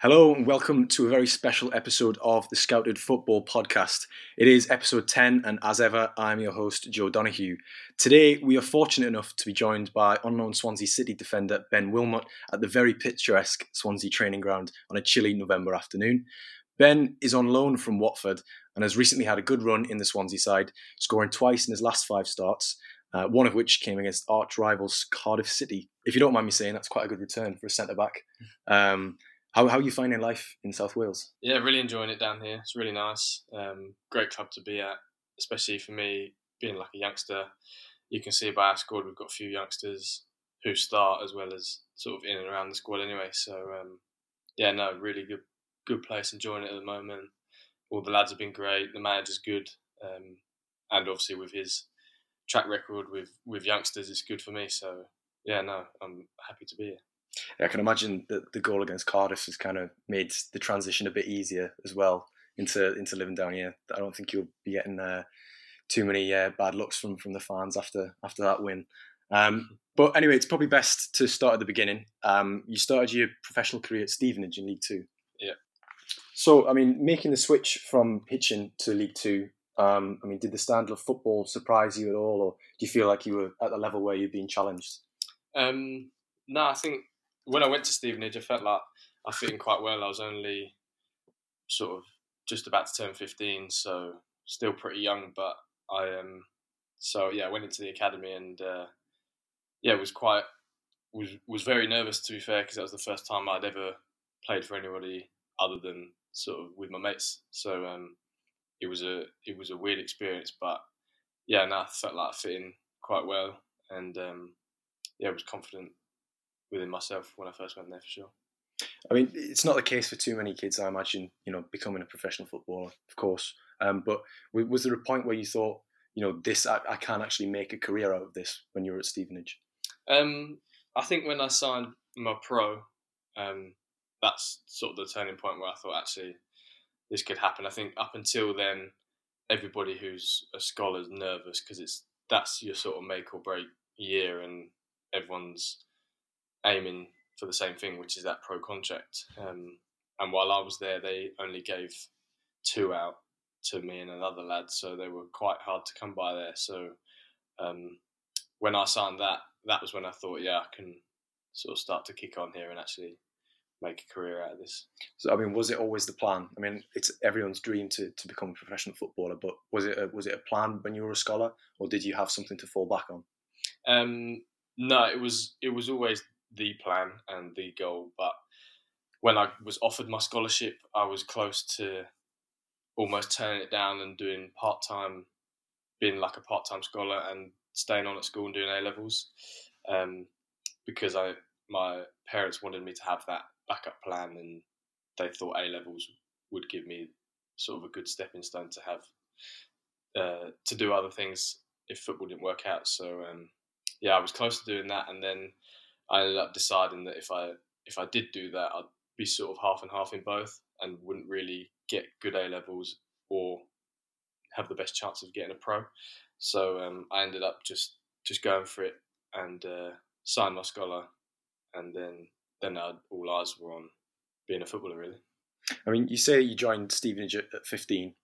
Hello and welcome to a very special episode of the Scouted Football Podcast. It is episode 10 and as ever, I'm your host, Joe Donoghue. Today, we are fortunate enough to be joined by unknown Swansea City defender Ben Wilmot at the very picturesque Swansea training ground on a chilly November afternoon. Ben is on loan from Watford and has recently had a good run in the Swansea side, scoring twice in his last five starts, one of which came against arch-rivals Cardiff City. If you don't mind me saying, that's quite a good return for a centre-back. How are you finding life in South Wales? Yeah, really enjoying it down here. It's really nice. Great club to be at, especially for me, being like a youngster. You can see by our squad, we've got a few youngsters who start as well as sort of in and around the squad anyway. So, really good place, enjoying it at the moment. All the lads have been great. The manager's good. And obviously with his track record with youngsters, it's good for me. So, I'm happy to be here. Yeah, I can imagine that the goal against Cardiff has kind of made the transition a bit easier as well into living down here. I don't think you'll be getting too many bad looks from the fans after that win. But anyway, it's probably best to start at the beginning. You started your professional career at Stevenage in League Two. Yeah. So, I mean, making the switch from Hitchin to League Two, did the standard of football surprise you at all, or do you feel like you were at the level where you're being challenged? No, I think when I went to Stevenage, I felt like I fit in quite well. I was only sort of just about to turn 15, so still pretty young. But I went into the academy and was very nervous, to be fair, because that was the first time I'd ever played for anybody other than sort of with my mates. So it was a weird experience, but I felt like I fit in quite well, and I was confident within myself when I first went there, for sure. I mean, it's not the case for too many kids, I imagine, becoming a professional footballer, of course. But was there a point where you thought, I can't actually make a career out of this when you were at Stevenage? I think when I signed my pro, that's sort of the turning point where I thought, actually, this could happen. I think up until then, everybody who's a scholar is nervous because that's your sort of make or break year and everyone's aiming for the same thing, which is that pro contract. And while I was there, they only gave two out to me and another lad, so they were quite hard to come by there. So when I signed that was when I thought, I can sort of start to kick on here and actually make a career out of this. So, I mean, was it always the plan? I mean, it's everyone's dream to become a professional footballer, but was it a plan when you were a scholar, or did you have something to fall back on? No, it was always the plan and the goal, but when I was offered my scholarship, I was close to almost turning it down and doing part-time, being like a part-time scholar and staying on at school and doing A-levels, because my parents wanted me to have that backup plan, and they thought A-levels would give me sort of a good stepping stone to have to do other things if football didn't work out. So I was close to doing that, and then I ended up deciding that if I did do that, I'd be sort of half and half in both and wouldn't really get good A-levels or have the best chance of getting a pro. So I ended up just going for it and signed my scholar, and then all eyes were on being a footballer, really. I mean, you say you joined Stevenage at 15,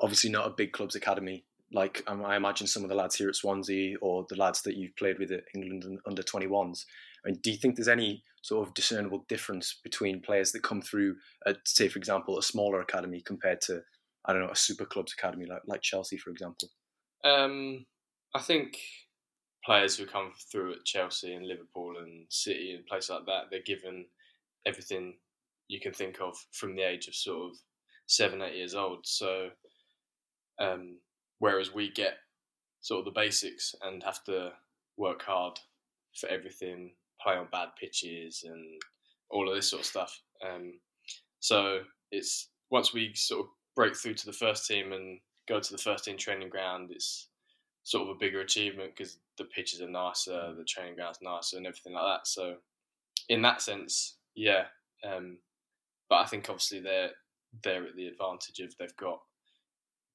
obviously not a big club's academy. Like, I imagine some of the lads here at Swansea or the lads that you've played with at England and under 21s. I mean, do you think there's any sort of discernible difference between players that come through at, say, for example, a smaller academy compared to, I don't know, a super clubs academy like Chelsea, for example? I think players who come through at Chelsea and Liverpool and City and places like that, they're given everything you can think of from the age of sort of 7-8 years old. So, whereas we get sort of the basics and have to work hard for everything, play on bad pitches and all of this sort of stuff. So it's once we sort of break through to the first team and go to the first team training ground, it's sort of a bigger achievement because the pitches are nicer, the training ground's nicer and everything like that. So in that sense, but I think obviously they're at the advantage of they've got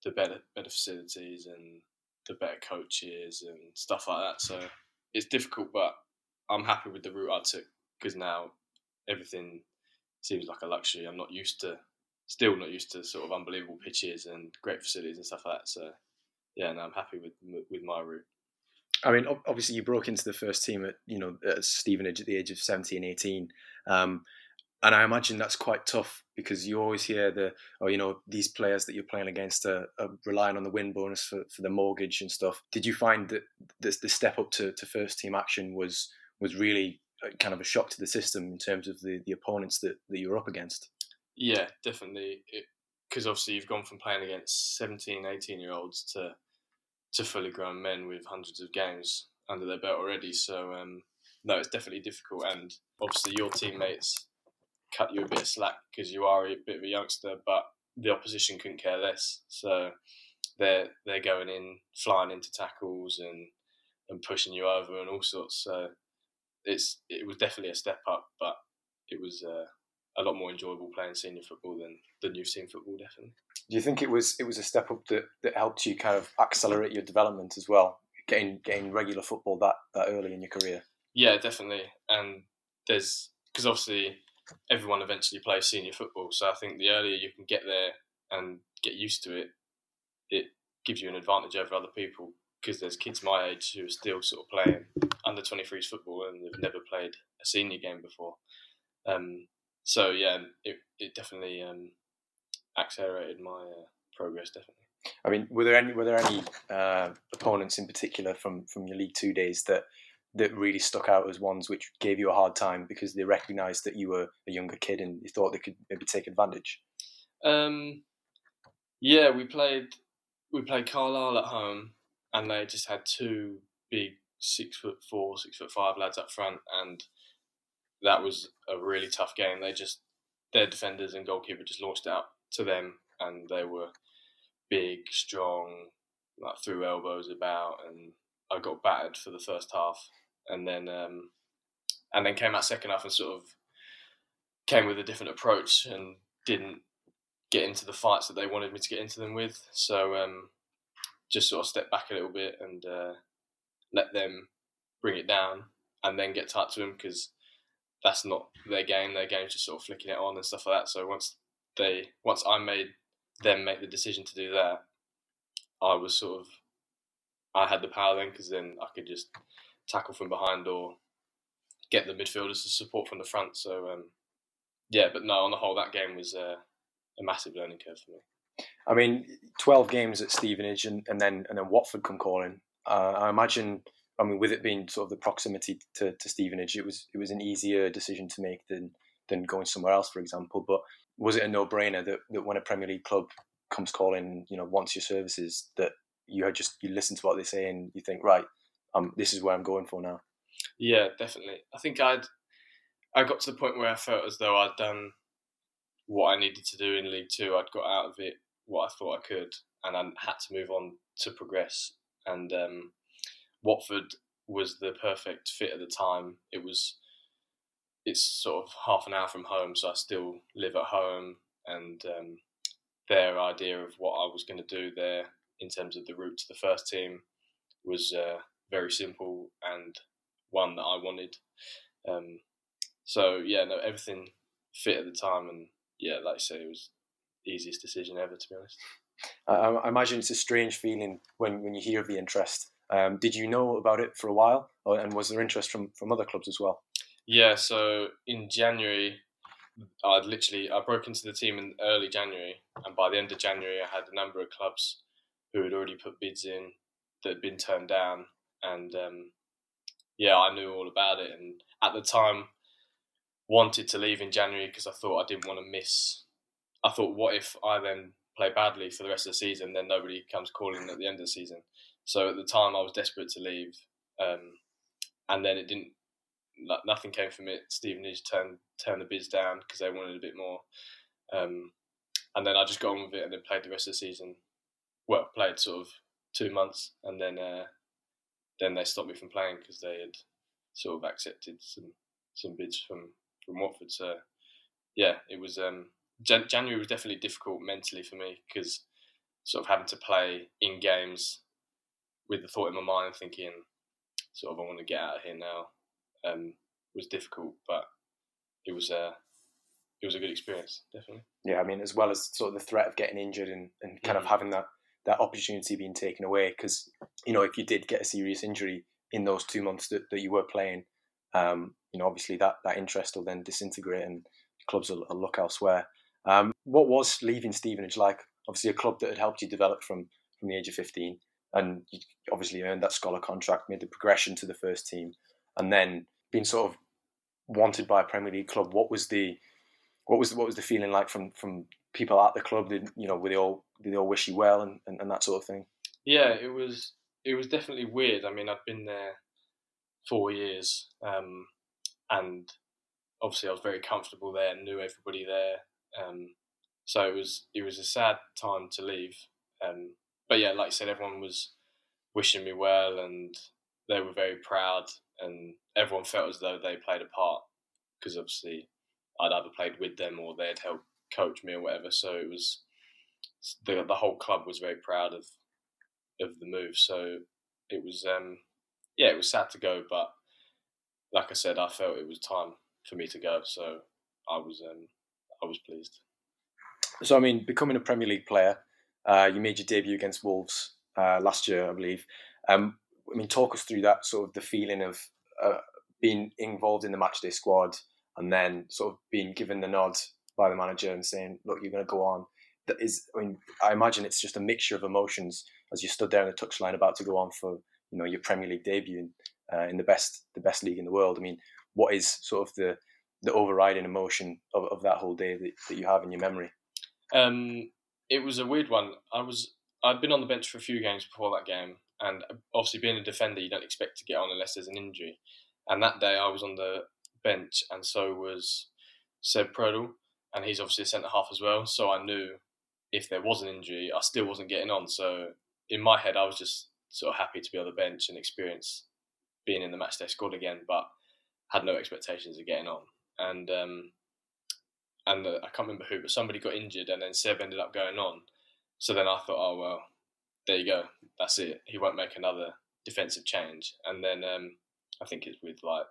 the better facilities and the better coaches and stuff like that. So it's difficult, but I'm happy with the route I took because now everything seems like a luxury. I'm not used to, still not used to sort of unbelievable pitches and great facilities and stuff like that. So, yeah, no, I'm happy with my route. I mean, obviously you broke into the first team at, you know, at Stevenage at the age of 17, 18. And I imagine that's quite tough because you always hear the, oh, you know, these players that you're playing against are relying on the win bonus for the mortgage and stuff. Did you find that the step up to first team action was really kind of a shock to the system in terms of the opponents that you were up against? Yeah, definitely. Because obviously you've gone from playing against 17, 18-year-olds to fully grown men with hundreds of games under their belt already. So, no, it's definitely difficult. And obviously your teammates cut you a bit of slack because you are a bit of a youngster, but the opposition couldn't care less. So they're going in, flying into tackles and pushing you over and all sorts. So it was definitely a step up, but it was a lot more enjoyable playing senior football than youth team football, definitely. Do you think it was a step up that helped you kind of accelerate your development as well, getting regular football that early in your career? Yeah, definitely. And because obviously everyone eventually plays senior football, so I think the earlier you can get there and get used to it, it gives you an advantage over other people, because there's kids my age who are still sort of playing under 23s football and they've never played a senior game before. So yeah, it definitely accelerated my progress, definitely. I mean, were there any opponents in particular from your League Two days that really stuck out as ones which gave you a hard time because they recognised that you were a younger kid and you thought they could maybe take advantage? Yeah, we played Carlisle at home, and they just had two big 6'4", 6'5" lads up front, and that was a really tough game. Their defenders and goalkeeper just launched it out to them, and they were big, strong, like threw elbows about, and I got battered for the first half, and then came out second half and sort of came with a different approach and didn't get into the fights that they wanted me to get into them with. So just sort of stepped back a little bit and let them bring it down and then get tight to them, because that's not their game. Their game's just sort of flicking it on and stuff like that. So once I made them make the decision to do that, I had the power then, because then I could just tackle from behind or get the midfielders to support from the front. So, yeah, but no, on the whole, that game was a massive learning curve for me. I mean, 12 games at Stevenage and then Watford come calling. I imagine, I mean, with it being sort of the proximity to Stevenage, it was an easier decision to make than going somewhere else, for example. But was it a no-brainer that when a Premier League club comes calling, you know, wants your services, that you listen to what they say and you think, right, this is where I'm going for now? Yeah, definitely. I think I got to the point where I felt as though I'd done what I needed to do in League Two. I'd got out of it what I thought I could, and I had to move on to progress. And Watford was the perfect fit at the time. It's sort of half an hour from home, so I still live at home, and their idea of what I was going to do there in terms of the route to the first team was very simple and one that I wanted. So yeah, no, everything fit at the time, and yeah, like I say, it was the easiest decision ever, to be honest. I imagine it's a strange feeling when you hear of the interest. Did you know about it for a while, and was there interest from other clubs as well? Yeah, so in January, I broke into the team in early January, and by the end of January I had a number of clubs who had already put bids in that had been turned down, and yeah, I knew all about it, and at the time wanted to leave in January because I thought I didn't want to miss. I thought, what if I then play badly for the rest of the season, then nobody comes calling at the end of the season? So at the time I was desperate to leave, and then nothing came from it. Stevenage turned the bids down because they wanted a bit more, and then I just got on with it and then played the rest of the season. Well, played sort of 2 months, and then they stopped me from playing because they had sort of accepted some bids from Watford. So yeah, it was January was definitely difficult mentally for me, because sort of having to play in games with the thought in my mind, thinking sort of I want to get out of here now, was difficult. But it was it was a good experience, definitely. Yeah, I mean, as well as sort of the threat of getting injured and kind of having that opportunity being taken away, because, you know, if you did get a serious injury in those 2 months that you were playing, you know, obviously that interest will then disintegrate and clubs will look elsewhere. What was leaving Stevenage like? Obviously a club that had helped you develop from the age of 15, and you obviously earned that scholar contract, made the progression to the first team, and then being sort of wanted by a Premier League club. What was the feeling like from people at the club? Did they all wish you well and that sort of thing? Yeah, it was definitely weird. I mean, I'd been there 4 years, and obviously I was very comfortable there, knew everybody there. So it was a sad time to leave. But yeah, like I said, everyone was wishing me well, and they were very proud, and everyone felt as though they played a part, because obviously I'd either played with them or they'd helped coach me or whatever. So it was the whole club was very proud of the move. So it was, it was sad to go, but like I said, I felt it was time for me to go. So I was pleased. So I mean, becoming a Premier League player, you made your debut against Wolves last year, I believe. I mean, talk us through that sort of the feeling of being involved in the matchday squad, and then sort of being given the nod by the manager and saying, "Look, you're going to go on." I imagine it's just a mixture of emotions as you stood there on the touchline about to go on for, you know, your Premier League debut in the best league in the world. I mean, what is sort of the overriding emotion of that whole day that you have in your memory? It was a weird one. I'd been on the bench for a few games before that game, and obviously being a defender, you don't expect to get on unless there's an injury. And that day I was on the bench, and so was Seb Prodel, and he's obviously a centre-half as well. So I knew if there was an injury, I still wasn't getting on. So in my head, I was just sort of happy to be on the bench and experience being in the matchday squad again, but had no expectations of getting on. And I can't remember who, but somebody got injured, and then Seb ended up going on. So then I thought, oh, well, there you go. That's it. He won't make another defensive change. And then I think it's with like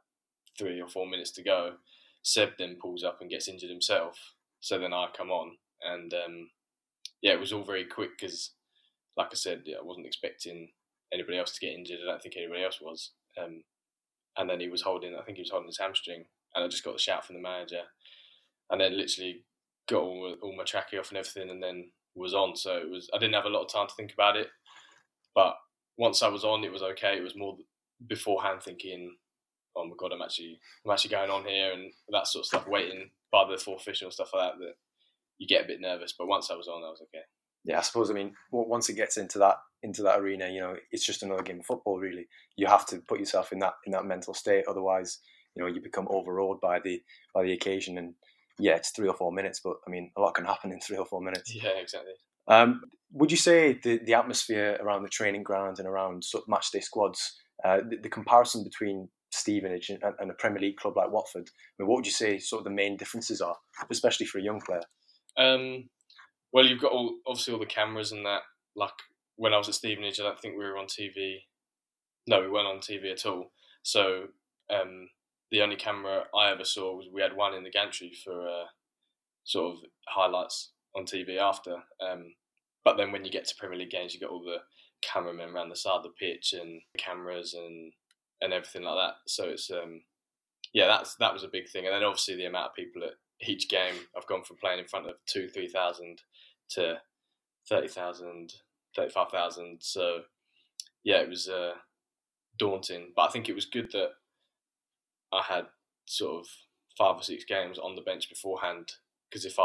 3 or 4 minutes to go, Seb then pulls up and gets injured himself. So then I come on. And it was all very quick because, like I said, I wasn't expecting anybody else to get injured. I don't think anybody else was. And then he was holding his hamstring. And I just got the shout from the manager. And then literally got all my trackie off and everything, and then was on. So it was, I didn't have a lot of time to think about it. But once I was on, it was okay. It was more beforehand thinking, oh my God, I'm actually going on here, and that sort of stuff, waiting by the fourth official and stuff like that you get a bit nervous. But once I was on, I was okay. Yeah, I suppose, I mean, once it gets into that arena, you know, it's just another game of football, really. You have to put yourself in that mental state. Otherwise, you know, you become overawed by the occasion. And yeah, it's 3 or 4 minutes, but I mean, a lot can happen in 3 or 4 minutes. Yeah, exactly. Would you say the atmosphere around the training ground and around sort of matchday squads, the comparison between Stevenage and a Premier League club like Watford, I mean, what would you say sort of the main differences are, especially for a young player? Well, you've got obviously all the cameras and that. Like when I was at Stevenage, I don't think we were on TV. No, we weren't on TV at all. So the only camera I ever saw was we had one in the gantry for sort of highlights on TV after. But then when you get to Premier League games, you get all the cameramen around the side of the pitch and cameras and everything like that. So it's, that was a big thing. And then obviously the amount of people at each game. I've gone from playing in front of 2,000-3,000 to 30,000, 35,000. So yeah, it was daunting. But I think it was good that I had sort of 5 or 6 games on the bench beforehand, because if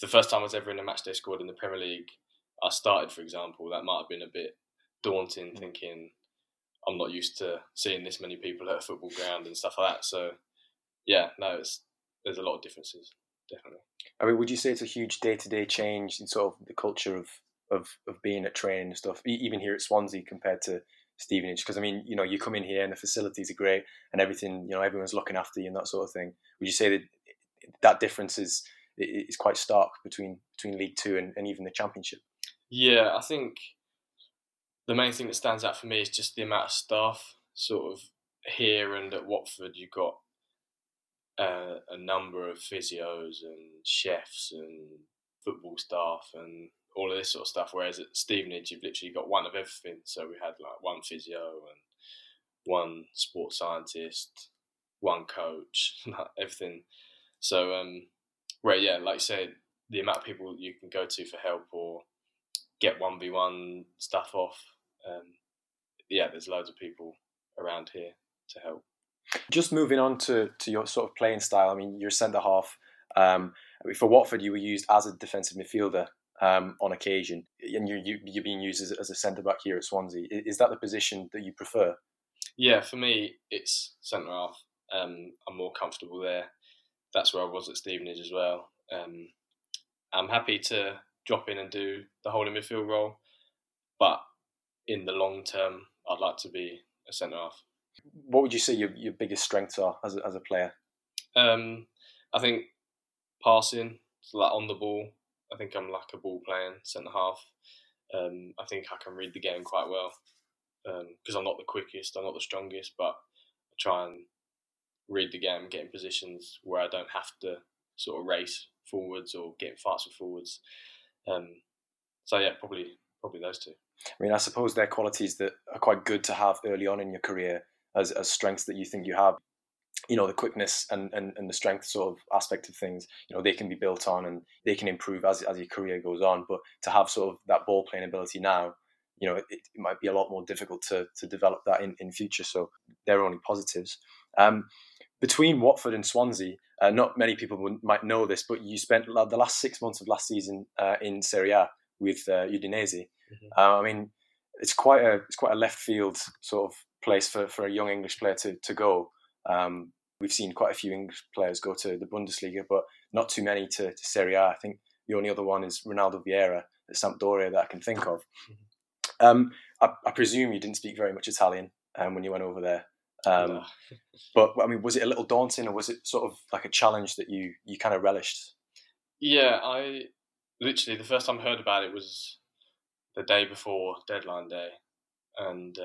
the first time I was ever in a matchday squad in the Premier League, I started, for example, that might have been a bit daunting, thinking I'm not used to seeing this many people at a football ground and stuff like that. So yeah, no, there's a lot of differences, definitely. I mean, would you say it's a huge day-to-day change in sort of the culture of being at training and stuff, even here at Swansea compared to Stevenage? Because I mean, you know, you come in here and the facilities are great and everything, you know, everyone's looking after you and that sort of thing. Would you say that difference is quite stark between League Two and even the Championship? Yeah, I think the main thing that stands out for me is just the amount of staff. Sort of here and at Watford, you've got a number of physios and chefs and football staff and all of this sort of stuff, whereas at Stevenage you've literally got one of everything. So we had like one physio and one sports scientist, one coach, everything. So like you said, the amount of people you can go to for help or get 1v1 stuff off, there's loads of people around here to help. Just moving on to your sort of playing style, I mean, you're centre-half. For Watford, you were used as a defensive midfielder on occasion, and you're being used as a centre-back here at Swansea. Is that the position that you prefer? Yeah, for me, it's centre-half. I'm more comfortable there. That's where I was at Stevenage as well. I'm happy to drop in and do the holding midfield role, but in the long term, I'd like to be a centre-half. What would you say your biggest strengths are as a player? I think passing, so like on the ball. I think I'm like a ball-playing centre-half. I think I can read the game quite well because I'm not the quickest, I'm not the strongest, but I try and read the game, get in positions where I don't have to sort of race forwards or get in fights with forwards. Probably those two. I mean, I suppose they're qualities that are quite good to have early on in your career as strengths that you think you have. You know, the quickness and the strength sort of aspect of things, you know, they can be built on and they can improve as your career goes on. But to have sort of that ball playing ability now, you know, it might be a lot more difficult to develop that in future. So they're only positives. Between Watford and Swansea, not many people might know this, but you spent the last 6 months of last season in Serie A with Udinese. Mm-hmm. I mean, it's quite a left field sort of place for a young English player to go. We've seen quite a few English players go to the Bundesliga, but not too many to Serie A. I think the only other one is Ronaldo Vieira at Sampdoria that I can think of. Mm-hmm. I presume you didn't speak very much Italian when you went over there. No. But I mean, was it a little daunting, or was it sort of like a challenge that you kind of relished? Yeah, I literally the first time I heard about it was the day before deadline day, and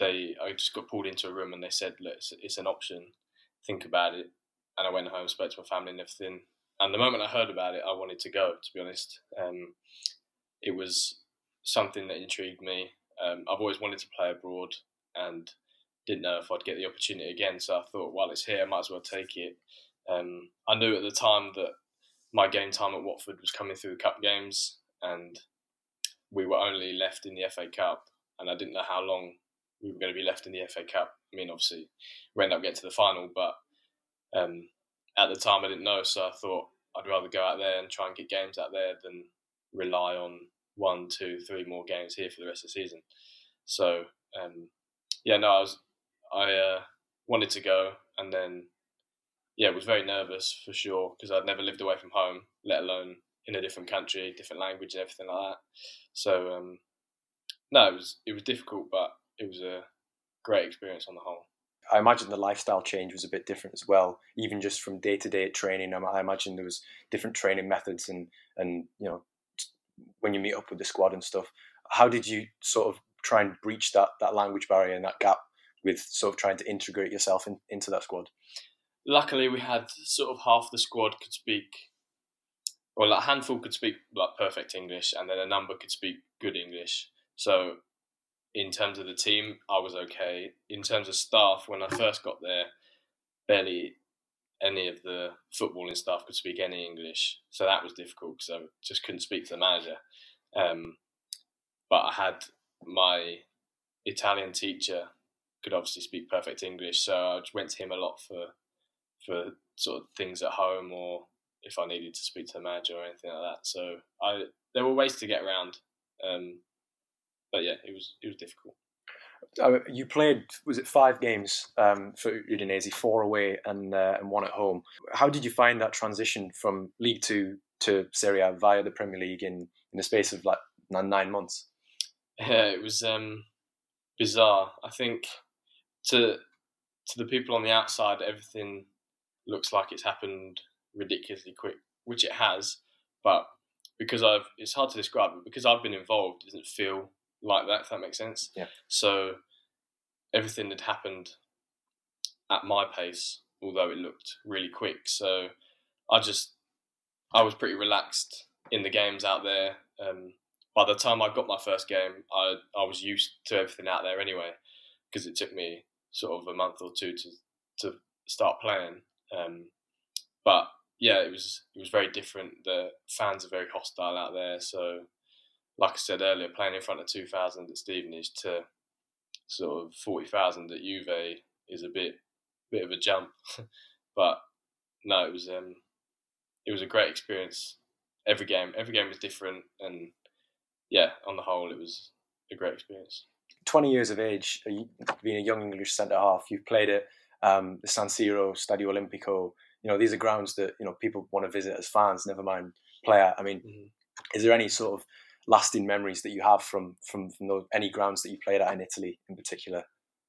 I just got pulled into a room and they said, look, it's an option, think about it. And I went home, spoke to my family and everything, and the moment I heard about it I wanted to go, to be honest. It was something that intrigued me. I've always wanted to play abroad and didn't know if I'd get the opportunity again, so I thought, while it's here I might as well take it. I knew at the time that my game time at Watford was coming through the cup games and we were only left in the FA Cup, and I didn't know how long we were going to be left in the FA Cup. I mean, obviously, we ended up getting to the final, but at the time I didn't know, so I thought I'd rather go out there and try and get games out there than rely on 1, 2, 3 more games here for the rest of the season. So, I wanted to go, and then, was very nervous for sure because I'd never lived away from home, let alone in a different country, different language and everything like that. So, it was difficult, but it was a great experience on the whole. I imagine the lifestyle change was a bit different as well, even just from day to day at training. I imagine there was different training methods and you know, when you meet up with the squad and stuff. How did you sort of try and breach that language barrier and that gap with sort of trying to integrate yourself into that squad? Luckily, we had sort of half the squad could speak, well, a handful could speak like perfect English, and then a number could speak good English. So in terms of the team, I was okay. In terms of staff, when I first got there, barely any of the footballing staff could speak any English. So that was difficult because I just couldn't speak to the manager. But I had my Italian teacher could obviously speak perfect English, so I just went to him a lot for sort of things at home, or if I needed to speak to the manager or anything like that. So there were ways to get around, but yeah, it was difficult. You played, was it 5 games for Udinese, 4 away and 1 at home. How did you find that transition from League Two to Serie A via the Premier League in the space of like 9 months? Yeah, it was bizarre. I think to the people on the outside, everything looks like it's happened ridiculously quick, which it has, but because it's hard to describe, but because I've been involved, it doesn't feel like that, if that makes sense. Yeah. So everything had happened at my pace although it looked really quick. So I was pretty relaxed in the games out there. By the time I got my first game, I was used to everything out there anyway, because it took me sort of a month or two to start playing. But yeah, it was very different. The fans are very hostile out there. So like I said earlier, playing in front of 2,000 at Stevenage to sort of 40,000 at Juve is a bit of a jump. But no, it was a great experience. Every game was different, and yeah, on the whole, it was a great experience. 20 years of age, being a young English centre-half, you've played at the San Siro, Stadio Olimpico. You know, these are grounds that, you know, people want to visit as fans, never mind player. I mean, Is there any sort of lasting memories that you have from those, any grounds that you played at in Italy in particular?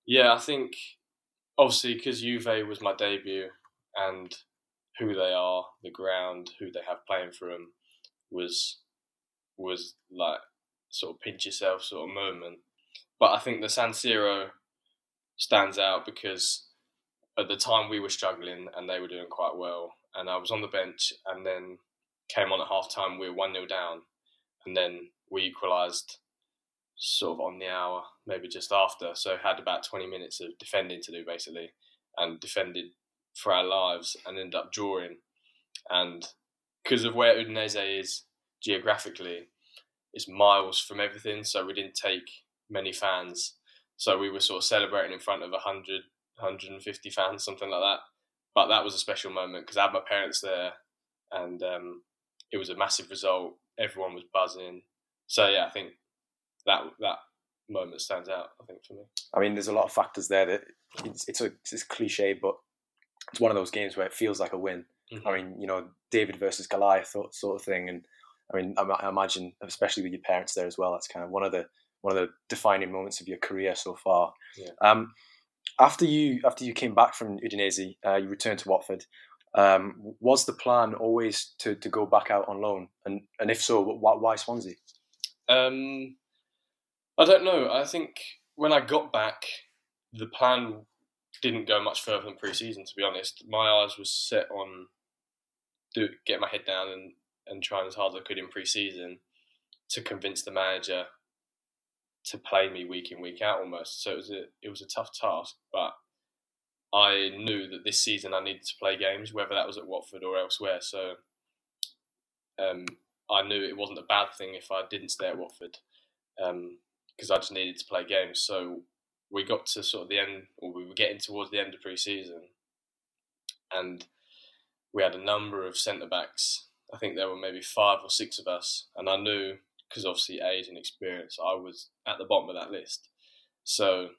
Yeah, I think, obviously, because Juve was my debut, and who they are, the ground, who they have playing for them, was like sort of pinch yourself sort of moment. But I think the San Siro stands out because at the time we were struggling and they were doing quite well, and I was on the bench, and then came on at half time. We were 1-0 down, and then we equalised sort of on the hour, maybe just after. So had about 20 minutes of defending to do basically, and defended for our lives and ended up drawing. And because of where Udinese is geographically, it's miles from everything, so we didn't take many fans. So we were sort of celebrating in front of 100, 150 fans, something like that. But that was a special moment because I had my parents there, and it was a massive result. Everyone was buzzing. So yeah, I think that moment stands out, I think, for me. I mean, there's a lot of factors there that it's cliche, but it's one of those games where it feels like a win. Mm-hmm. I mean, you know, David versus Goliath sort of thing. And I mean, I imagine, especially with your parents there as well, that's kind of one of the defining moments of your career so far. Yeah. After you came back from Udinese, you returned to Watford. Was the plan always to go back out on loan? And if so, why Swansea? I don't know. I think when I got back, the plan didn't go much further than pre-season, to be honest. My eyes were set on get my head down and trying as hard as I could in pre-season to convince the manager to play me week in, week out almost. So it was a tough task, but I knew that this season I needed to play games, whether that was at Watford or elsewhere. So I knew it wasn't a bad thing if I didn't stay at Watford, because I just needed to play games. So we got to sort of the end, or we were getting towards the end of pre-season, and we had a number of centre-backs. I think there were maybe 5 or 6 of us, and I knew, because obviously age and experience, I was at the bottom of that list. So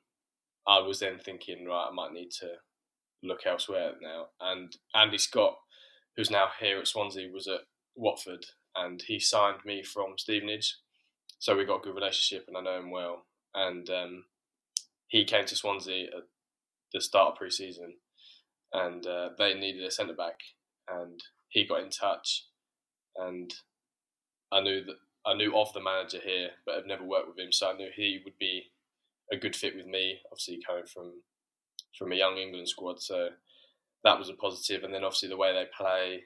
I was then thinking, right, I might need to look elsewhere now. And Andy Scott, who's now here at Swansea, was at Watford, and he signed me from Stevenage. So we got a good relationship, and I know him well. And he came to Swansea at the start of pre-season, and they needed a centre-back, and he got in touch, and I knew of the manager here, but I've never worked with him, so I knew he would be a good fit with me, obviously coming from a young England squad, so that was a positive. And then obviously the way they play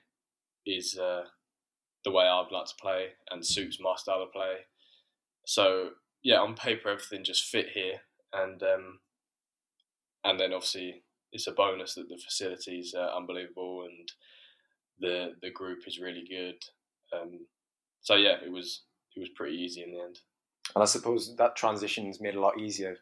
is the way I'd like to play and suits my style of play. So yeah, on paper everything just fit here, and then obviously it's a bonus that the facilities are unbelievable and the group is really good. So yeah, it was pretty easy in the end. And I suppose that transition's made a lot easier,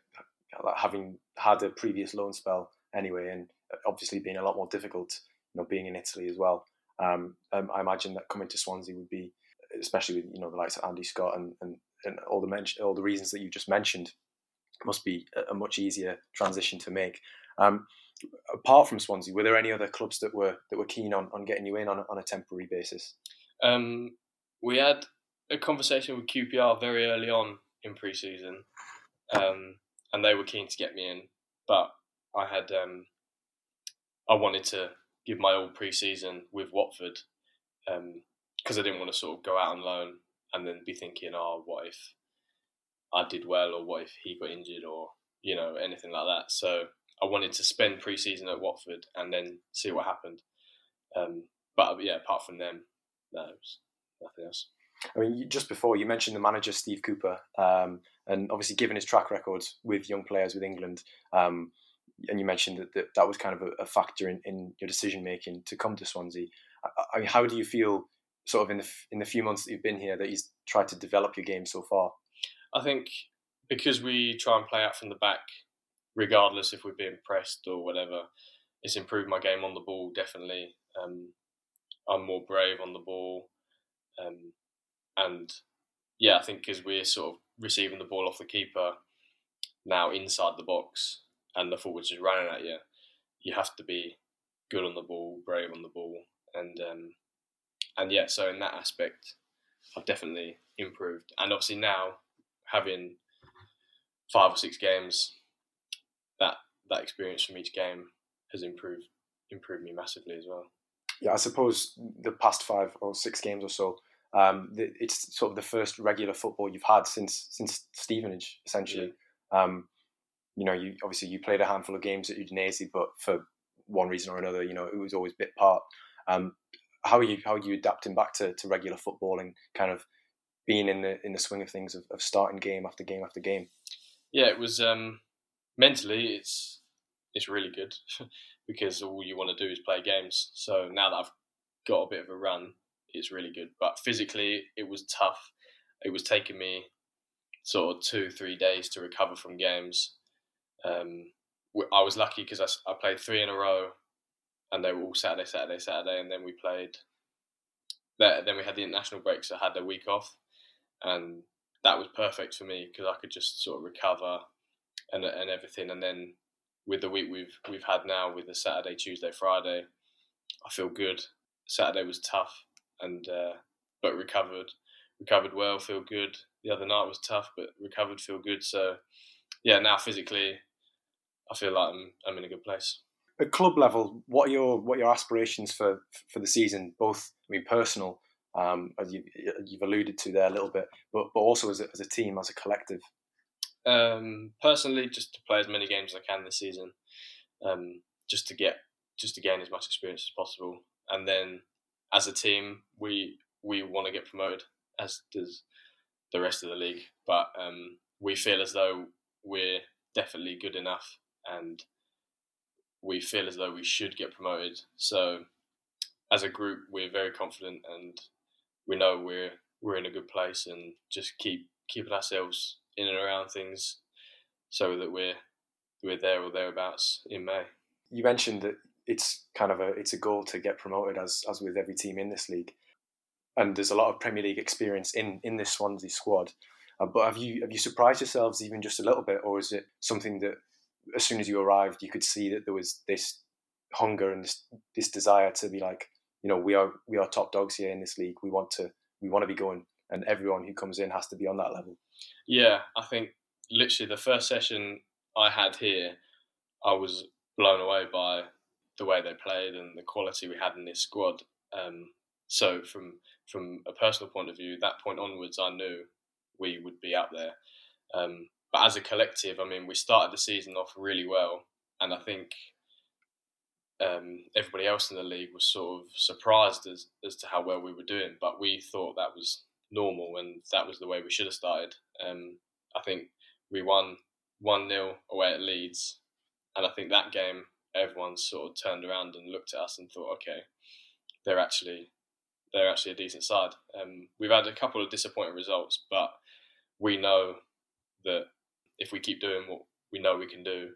having had a previous loan spell anyway, and obviously being a lot more difficult, you know, being in Italy as well. I imagine that coming to Swansea would be, especially with, you know, the likes of Andy Scott and all the reasons that you just mentioned, must be a much easier transition to make. Apart from Swansea, were there any other clubs that were keen on getting you in on a temporary basis? We had a conversation with QPR very early on in pre-season, and they were keen to get me in, but I had I wanted to give my all pre-season with Watford, because I didn't want to sort of go out on loan and then be thinking, oh, what if I did well, or what if he got injured, or, you know, anything like that. So I wanted to spend pre-season at Watford and then see what happened. But yeah, apart from them, no, nothing else. I mean, just before you mentioned the manager, Steve Cooper, and obviously given his track records with young players with England, and you mentioned that was kind of a factor in your decision-making to come to Swansea. I mean, how do you feel sort of in the few months that you've been here that he's tried to develop your game so far? I think because we try and play out from the back, regardless if we're being pressed or whatever, it's improved my game on the ball, definitely. I'm more brave on the ball. And yeah, I think because we're sort of receiving the ball off the keeper now inside the box and the forward's just running at you, you have to be good on the ball, brave on the ball. And yeah, so in that aspect, I've definitely improved. And obviously now, having 5 or 6 games, that experience from each game has improved me massively as well. Yeah, I suppose the past 5 or 6 games or so, it's sort of the first regular football you've had since Stevenage, essentially. Yeah. You obviously you played a handful of games at Udinese, but for one reason or another, it was always a bit part. How are you adapting back to regular football and kind of being in the swing of things of starting game after game after game? Yeah, it was mentally it's really good because all you want to do is play games. So now that I've got a bit of a run, it's really good. But physically, it was tough. It was taking me sort of 2-3 days to recover from games. I was lucky because I played 3 in a row, and they were all Saturday, and then we played. Then we had the international break, so I had a week off, and that was perfect for me because I could just sort of recover and everything. And then with the week we've had now, with the Saturday, Tuesday, Friday, I feel good. Saturday was tough, and but recovered well, feel good. The other night was tough, but recovered, feel good. So yeah, now physically, I feel like I'm in a good place. At club level, what are your aspirations for the season? Both, I mean, personal, as you've alluded to there a little bit, but also as a team, as a collective. Personally, just to play as many games as I can this season, just to gain as much experience as possible, and then as a team, we want to get promoted, as does the rest of the league. But we feel as though we're definitely good enough and we feel as though we should get promoted. So as a group, we're very confident and we know we're in a good place, and just keeping ourselves in and around things so that we're there or thereabouts in May. You mentioned that it's a goal to get promoted, as with every team in this league. And there's a lot of Premier League experience in this Swansea squad. But have you surprised yourselves even just a little bit, or is it something that as soon as you arrived, you could see that there was this hunger and this desire to be like, we are top dogs here in this league. We want to be going, and everyone who comes in has to be on that level. Yeah, I think literally the first session I had here, I was blown away by the way they played and the quality we had in this squad. So from a personal point of view, that point onwards, I knew we would be up there. But as a collective, I mean, we started the season off really well, and I think everybody else in the league was sort of surprised as to how well we were doing. But we thought that was normal, and that was the way we should have started. I think we won 1-0 away at Leeds, and I think that game everyone sort of turned around and looked at us and thought, okay, they're actually a decent side. We've had a couple of disappointing results, but we know that if we keep doing what we know we can do,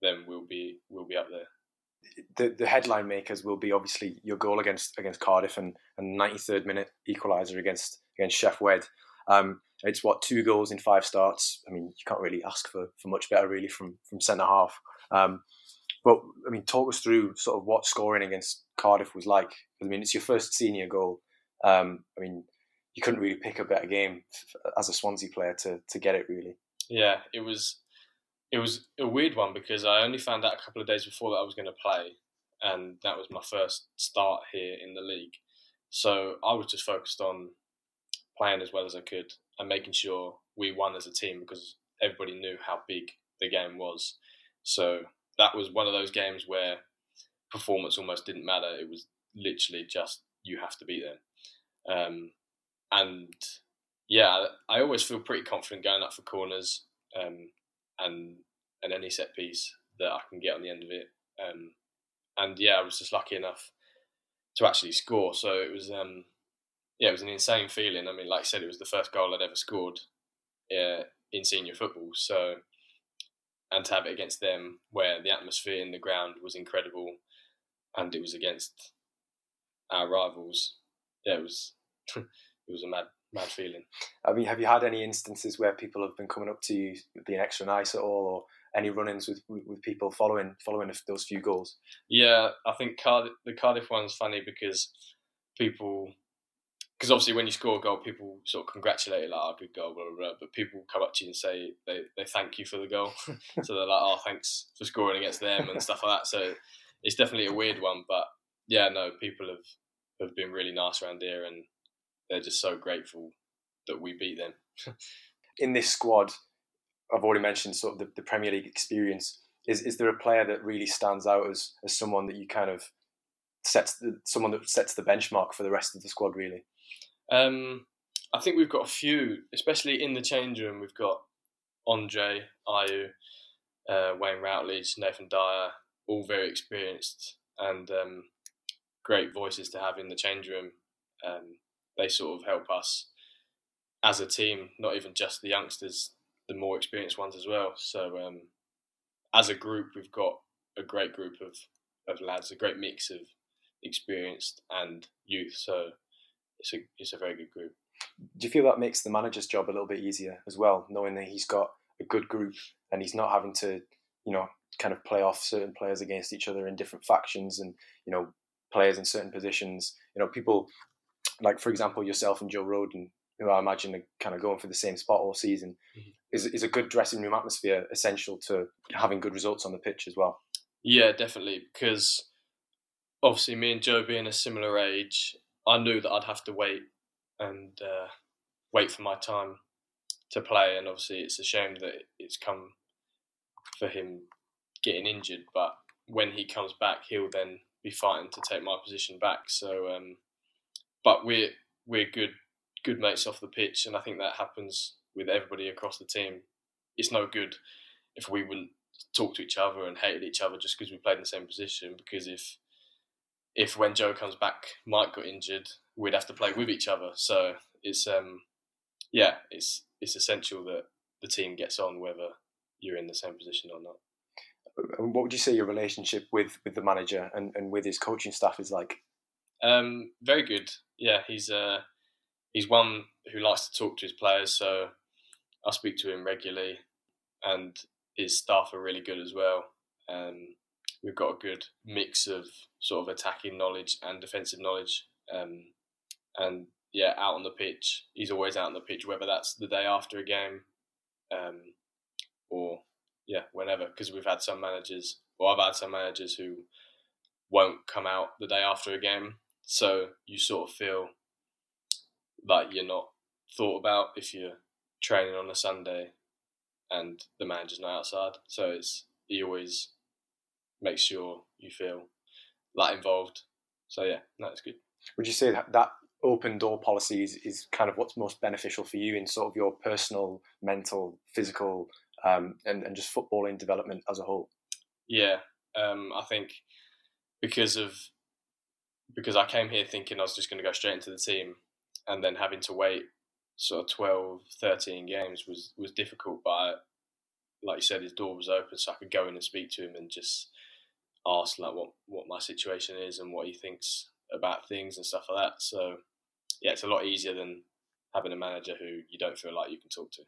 then we'll be up there. The headline makers will be obviously your goal against Cardiff and 93rd minute equaliser against Chef Wed. It's 2 goals in 5 starts. I mean, you can't really ask for much better really from centre half. But I mean, talk us through sort of what scoring against Cardiff was like. I mean, it's your first senior goal. I mean, you couldn't really pick a better game as a Swansea player to get it really. Yeah, it was a weird one because I only found out a couple of days before that I was going to play, and that was my first start here in the league. So I was just focused on playing as well as I could and making sure we won as a team because everybody knew how big the game was. So that was one of those games where performance almost didn't matter. It was literally just, you have to beat them. And yeah, I always feel pretty confident going up for corners and any set piece that I can get on the end of it. And yeah, I was just lucky enough to actually score. So it was, it was an insane feeling. I mean, like I said, it was the first goal I'd ever scored in senior football. So, and to have it against them, where the atmosphere in the ground was incredible, and it was against our rivals, yeah, it was a mad feeling. I mean, have you had any instances where people have been coming up to you being extra nice at all, or any run-ins with people following those few goals? Yeah, I think the Cardiff one's funny because obviously when you score a goal, people sort of congratulate you, like, oh, good goal, blah, blah, blah. But people come up to you and say they thank you for the goal. So they're like, oh, thanks for scoring against them and stuff like that. So it's definitely a weird one. But yeah, no, people have been really nice around here, and they're just so grateful that we beat them. In this squad, I've already mentioned sort of the Premier League experience. Is there a player that really stands out as someone that you kind of sets the benchmark for the rest of the squad, really? I think we've got a few, especially in the change room. We've got Andre Ayew, Wayne Routledge, Nathan Dyer, all very experienced and great voices to have in the change room. They sort of help us as a team, not even just the youngsters, the more experienced ones as well. So as a group, we've got a great group of lads, a great mix of experienced and youth. So it's a very good group. Do you feel that makes the manager's job a little bit easier as well, knowing that he's got a good group and he's not having to, kind of play off certain players against each other in different factions and, players in certain positions? People like, for example, yourself and Joe Roden, who I imagine are kind of going for the same spot all season. Mm-hmm. Is a good dressing room atmosphere essential to having good results on the pitch as well? Yeah, definitely, because obviously me and Joe being a similar age, I knew that I'd have to wait for my time to play, and obviously it's a shame that it's come for him getting injured, but when he comes back, he'll then be fighting to take my position back. So, but we're good mates off the pitch, and I think that happens with everybody across the team. It's no good if we wouldn't talk to each other and hated each other just because we played in the same position, because if when Joe comes back, Mike got injured, we'd have to play with each other. So it's it's essential that the team gets on whether you're in the same position or not. What would you say your relationship with the manager and with his coaching staff is like? Very good. Yeah, he's one who likes to talk to his players, so I speak to him regularly, and his staff are really good as well. We've got a good mix of sort of attacking knowledge and defensive knowledge. And yeah, out on the pitch, he's always out on the pitch, whether that's the day after a game or yeah, whenever, because we've had some managers, or I've had some managers who won't come out the day after a game. So you sort of feel like you're not thought about if you're training on a Sunday and the manager's not outside. So he always makes sure you feel that involved. So yeah, that's good. Would you say that open door policy is kind of what's most beneficial for you in sort of your personal, mental, physical, and just footballing development as a whole? Yeah, I think because I came here thinking I was just going to go straight into the team, and then having to wait sort of 12, 13 games was difficult. But like you said, his door was open, so I could go in and speak to him and just ask like what my situation is and what he thinks about things and stuff like that. So yeah, it's a lot easier than having a manager who you don't feel like you can talk to.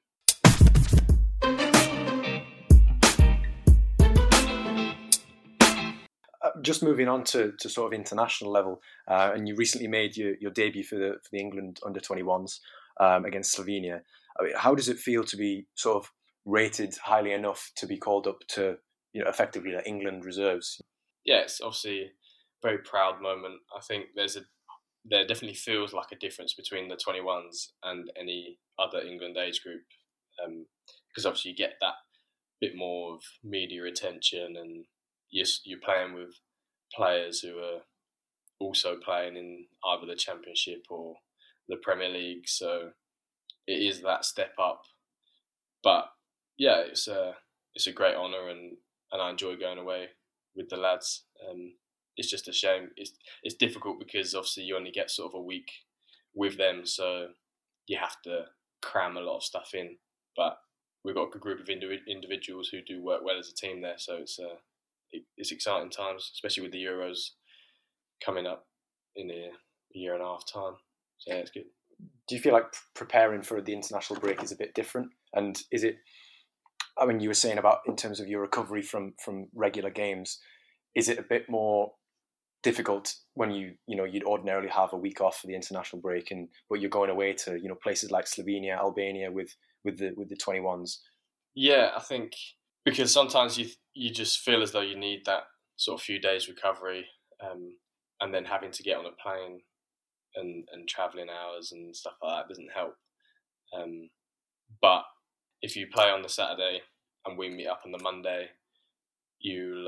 Just moving on to sort of international level, and you recently made your debut for the England under-21s against Slovenia. I mean, how does it feel to be sort of rated highly enough to be called up to effectively the England reserves? Yeah, it's obviously very proud moment. I think there definitely feels like a difference between the 21s and any other England age group, because obviously you get that bit more of media attention and you're playing with players who are also playing in either the Championship or the Premier League, so it is that step up. But yeah, it's a great honour, and I enjoy going away with the lads. It's just a shame. It's difficult because obviously you only get sort of a week with them, so you have to cram a lot of stuff in. But we've got a group of individuals who do work well as a team there, so it's exciting times, especially with the Euros coming up in a year and a half time. So yeah, it's good. Do you feel like preparing for the international break is a bit different? And is it, I mean, you were saying about in terms of your recovery from regular games, is it a bit more difficult when you'd ordinarily have a week off for the international break, but you're going away to places like Slovenia, Albania with the 21s? Yeah, I think because sometimes you just feel as though you need that sort of few days recovery, and then having to get on a plane and travelling hours and stuff like that doesn't help. But if you play on the Saturday and we meet up on the Monday, you'll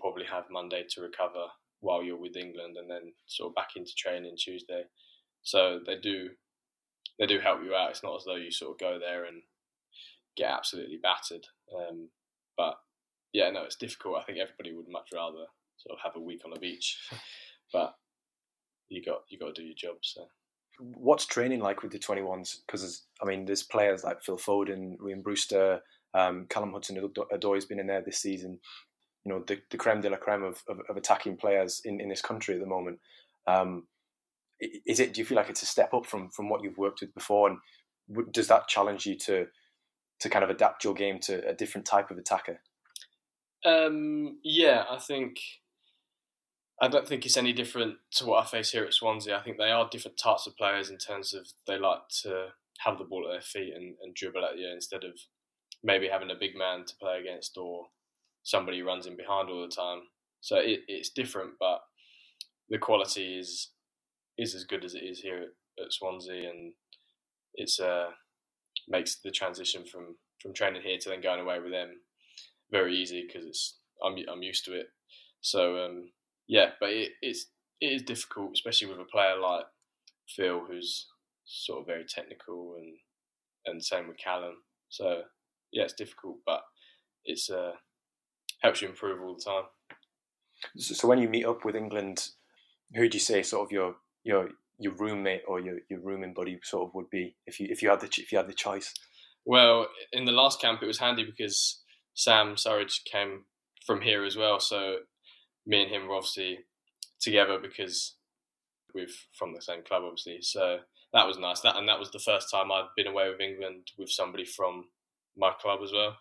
probably have Monday to recover while you're with England, and then sort of back into training Tuesday. So they do help you out. It's not as though you sort of go there and get absolutely battered. But yeah, no, it's difficult. I think everybody would much rather sort of have a week on the beach, but you got to do your job. So, what's training like with the 21s? Because I mean, there's players like Phil Foden, Rhian Brewster, Callum Hudson-Odoi has been in there this season. You know, the creme de la creme of attacking players in this country at the moment. Is it? Do you feel like it's a step up from what you've worked with before? And does that challenge you to kind of adapt your game to a different type of attacker? Yeah, I don't think it's any different to what I face here at Swansea. I think they are different types of players in terms of they like to have the ball at their feet and dribble at you instead of maybe having a big man to play against or somebody who runs in behind all the time. So it's different, but the quality is as good as it is here at Swansea, and it's makes the transition from training here to then going away with them very easy because I'm used to it. So yeah, but it is difficult, especially with a player like Phil, who's sort of very technical, and same with Callum. So yeah, it's difficult, but it's helps you improve all the time. So when you meet up with England, who do you say sort of your roommate or your rooming buddy sort of would be if you had the choice? Well, in the last camp it was handy because Sam Surridge came from here as well, so me and him were obviously together because we're from the same club, obviously. So that was nice. That was the first time I'd been away with England with somebody from my club as well.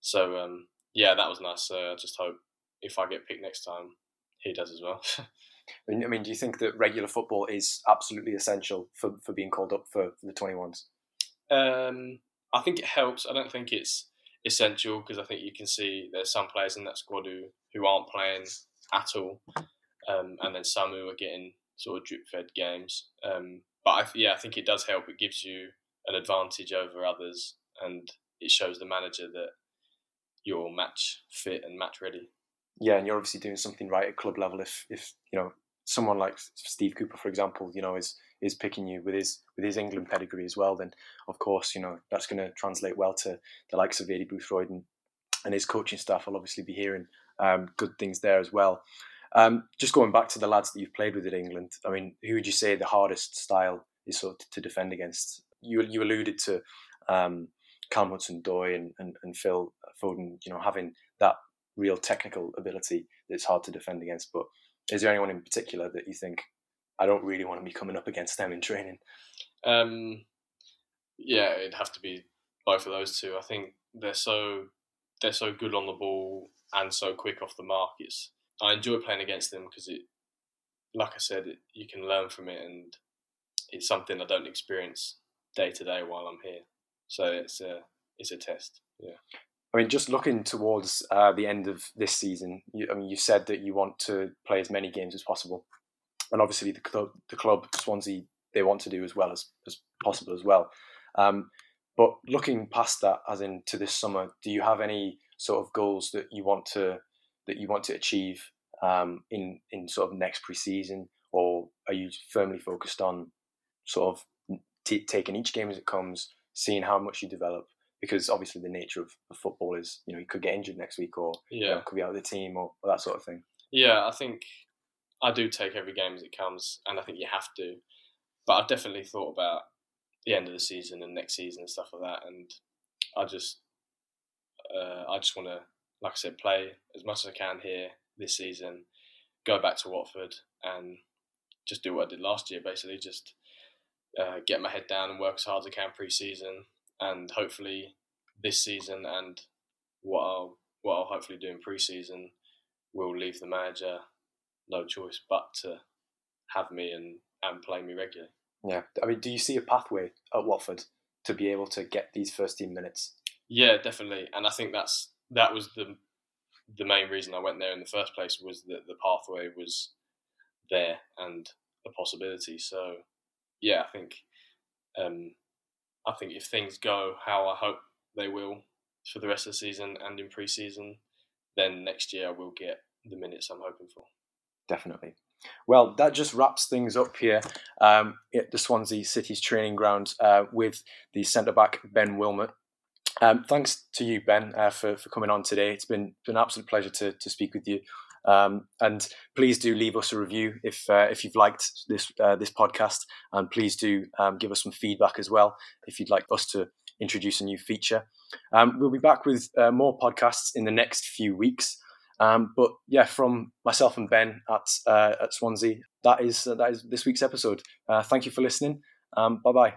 So yeah, that was nice. So I just hope if I get picked next time, he does as well. I mean, do you think that regular football is absolutely essential for being called up for the 21s? I think it helps. I don't think it's essential because I think you can see there's some players in that squad who aren't playing at all, and then some who are getting sort of drip-fed games. But I think it does help. It gives you an advantage over others, and it shows the manager that you're match fit and match ready. Yeah, and you're obviously doing something right at club level. If someone like Steve Cooper, for example, is picking you with his England pedigree as well, then of course that's going to translate well to the likes of Eddie Boothroyd and his coaching staff. I'll obviously be hearing good things there as well. Just going back to the lads that you've played with at England, I mean, who would you say the hardest style is sort of to defend against? You alluded to Callum Hudson-Odoi and Phil Foden, having that real technical ability that's hard to defend against. But is there anyone in particular that you think, I don't really want to be coming up against them in training? Yeah, it'd have to be both of those two. I think they're so good on the ball and so quick off the mark. I enjoy playing against them because, like I said, you can learn from it, and it's something I don't experience day to day while I'm here. So it's a test. Yeah. I mean, just looking towards the end of this season, you said that you want to play as many games as possible, and obviously the club Swansea, they want to do as well as possible as well. But looking past that, as in to this summer, do you have any sort of goals that you want to that you want to achieve in sort of next pre-season, or are you firmly focused on sort of taking each game as it comes, seeing how much you develop? Because obviously the nature of football is, you know, you could get injured next week, or you know, could be out of the team, or that sort of thing. Yeah, I think I do take every game as it comes, and I think you have to. But I've definitely thought about the end of the season and next season and stuff like that, and I just want to, like I said, play as much as I can here this season, go back to Watford and just do what I did last year, basically. Just get my head down and work as hard as I can pre-season, and hopefully this season and what I'll hopefully do in pre-season will leave the manager no choice but to have me and play me regularly. Yeah. I mean, do you see a pathway at Watford to be able to get these first team minutes? Yeah, definitely. And I think that was the main reason I went there in the first place, was that the pathway was there and a possibility. So yeah, I think if things go how I hope they will for the rest of the season and in pre-season, then next year I will get the minutes I'm hoping for. Definitely. Well, that just wraps things up here at the Swansea City's training ground with the centre-back Ben Wilmot. Thanks to you, Ben, for coming on today. It's been an absolute pleasure to speak with you. And please do leave us a review if you've liked this podcast, and please do give us some feedback as well if you'd like us to introduce a new feature. We'll be back with more podcasts in the next few weeks. But yeah, from myself and Ben at Swansea, that is this week's episode. Thank you for listening. Bye bye.